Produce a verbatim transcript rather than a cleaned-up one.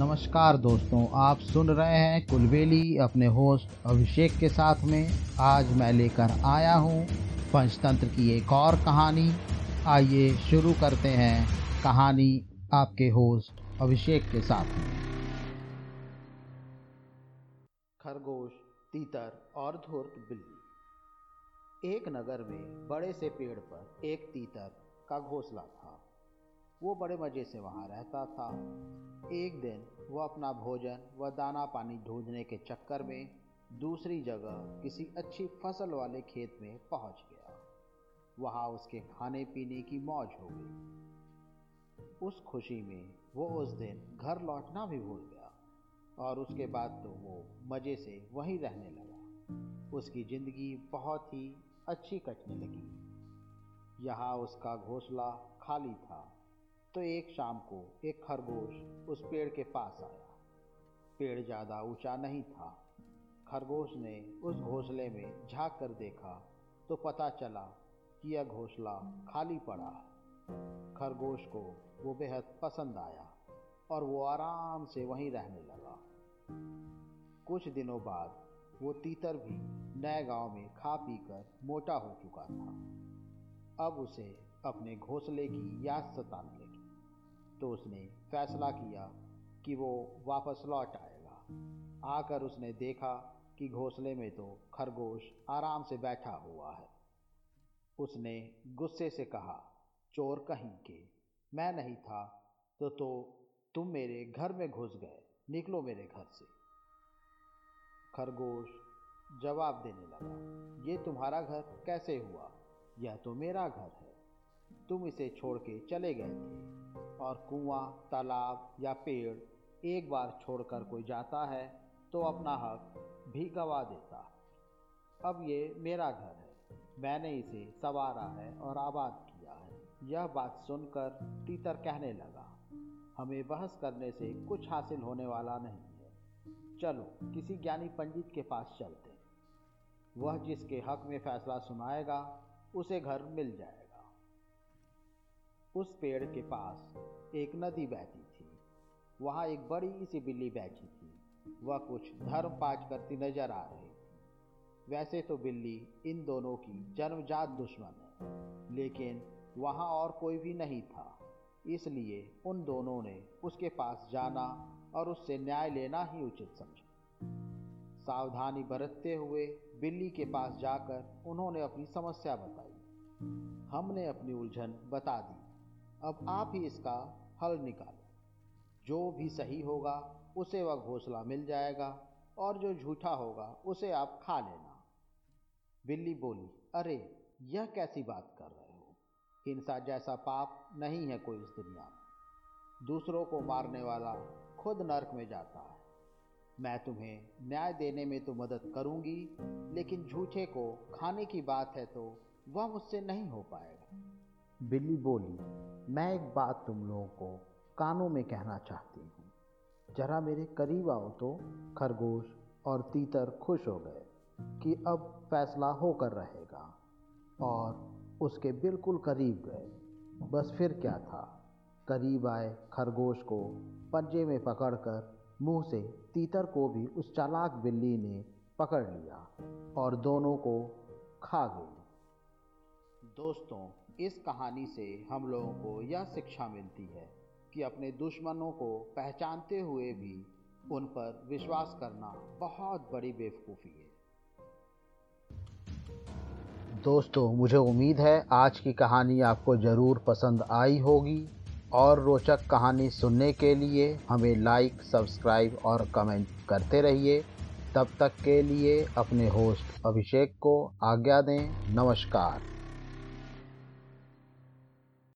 नमस्कार दोस्तों, आप सुन रहे हैं कुलवेली अपने होस्ट अभिषेक के साथ में। आज मैं लेकर आया हूँ पंचतंत्र की एक और कहानी। आइए शुरू करते हैं कहानी आपके होस्ट अभिषेक के साथ में। खरगोश, तीतर और धूर्त बिल्ली। एक नगर में बड़े से पेड़ पर एक तीतर का घोंसला था। वो बड़े मज़े से वहाँ रहता था। एक दिन वह अपना भोजन व दाना पानी ढूंढने के चक्कर में दूसरी जगह किसी अच्छी फसल वाले खेत में पहुँच गया। वहाँ उसके खाने पीने की मौज हो गई। उस खुशी में वो उस दिन घर लौटना भी भूल गया और उसके बाद तो वो मज़े से वहीं रहने लगा। उसकी ज़िंदगी बहुत ही अच्छी कटने लगी। यहाँ उसका घोंसला खाली था, तो एक शाम को एक खरगोश उस पेड़ के पास आया। पेड़ ज़्यादा ऊंचा नहीं था। खरगोश ने उस घोंसले में झांक कर देखा तो पता चला कि यह घोंसला खाली पड़ा। खरगोश को वो बेहद पसंद आया और वो आराम से वहीं रहने लगा। कुछ दिनों बाद वो तीतर भी नए गांव में खा पी कर मोटा हो चुका था। अब उसे अपने घोंसले की याद सताने लगी, तो उसने फैसला किया कि वो वापस लौट आएगा। आकर उसने देखा कि घोंसले में तो खरगोश आराम से बैठा हुआ है। उसने गुस्से से कहा, चोर कहीं के, मैं नहीं था तो, तो तुम मेरे घर में घुस गए, निकलो मेरे घर से। खरगोश जवाब देने लगा, ये तुम्हारा घर कैसे हुआ? यह तो मेरा घर है। तुम इसे छोड़ के चले गए थे और कुआं, तालाब या पेड़ एक बार छोड़कर कोई जाता है तो अपना हक भी गवा देता है। अब ये मेरा घर है, मैंने इसे संवारा है और आबाद किया है। यह बात सुनकर तीतर कहने लगा, हमें बहस करने से कुछ हासिल होने वाला नहीं है, चलो किसी ज्ञानी पंडित के पास चलते। वह जिसके हक में फैसला सुनाएगा उसे घर मिल जाएगा। उस पेड़ के पास एक नदी बहती थी। वहाँ एक बड़ी सी बिल्ली बैठी थी। वह कुछ धर्म पाठ करती नजर आ रही थी। वैसे तो बिल्ली इन दोनों की जन्मजात दुश्मन है, लेकिन वहाँ और कोई भी नहीं था, इसलिए उन दोनों ने उसके पास जाना और उससे न्याय लेना ही उचित समझा। सावधानी बरतते हुए बिल्ली के पास जाकर उन्होंने अपनी समस्या बताई। हमने अपनी उलझन बता दी, अब आप ही इसका हल निकालो। जो भी सही होगा उसे वह घोंसला मिल जाएगा और जो झूठा होगा उसे आप खा लेना। बिल्ली बोली, अरे यह कैसी बात कर रहे हो? हिंसा जैसा पाप नहीं है कोई इस दुनिया में। दूसरों को मारने वाला खुद नरक में जाता है। मैं तुम्हें न्याय देने में तो मदद करूंगी, लेकिन झूठे को खाने की बात है तो वह मुझसे नहीं हो पाएगा। बिल्ली बोली, मैं एक बात तुम लोगों को कानों में कहना चाहती हूँ, जरा मेरे करीब आओ। तो खरगोश और तीतर खुश हो गए कि अब फैसला होकर रहेगा और उसके बिल्कुल करीब गए। बस फिर क्या था, करीब आए खरगोश को पंजे में पकड़कर मुंह से तीतर को भी उस चालाक बिल्ली ने पकड़ लिया और दोनों को खा गई। दोस्तों, इस कहानी से हम लोगों को यह शिक्षा मिलती है कि अपने दुश्मनों को पहचानते हुए भी उन पर विश्वास करना बहुत बड़ी बेवकूफ़ी है। दोस्तों, मुझे उम्मीद है आज की कहानी आपको ज़रूर पसंद आई होगी। और रोचक कहानी सुनने के लिए हमें लाइक, सब्सक्राइब और कमेंट करते रहिए। तब तक के लिए अपने होस्ट अभिषेक को आज्ञा दें। नमस्कार।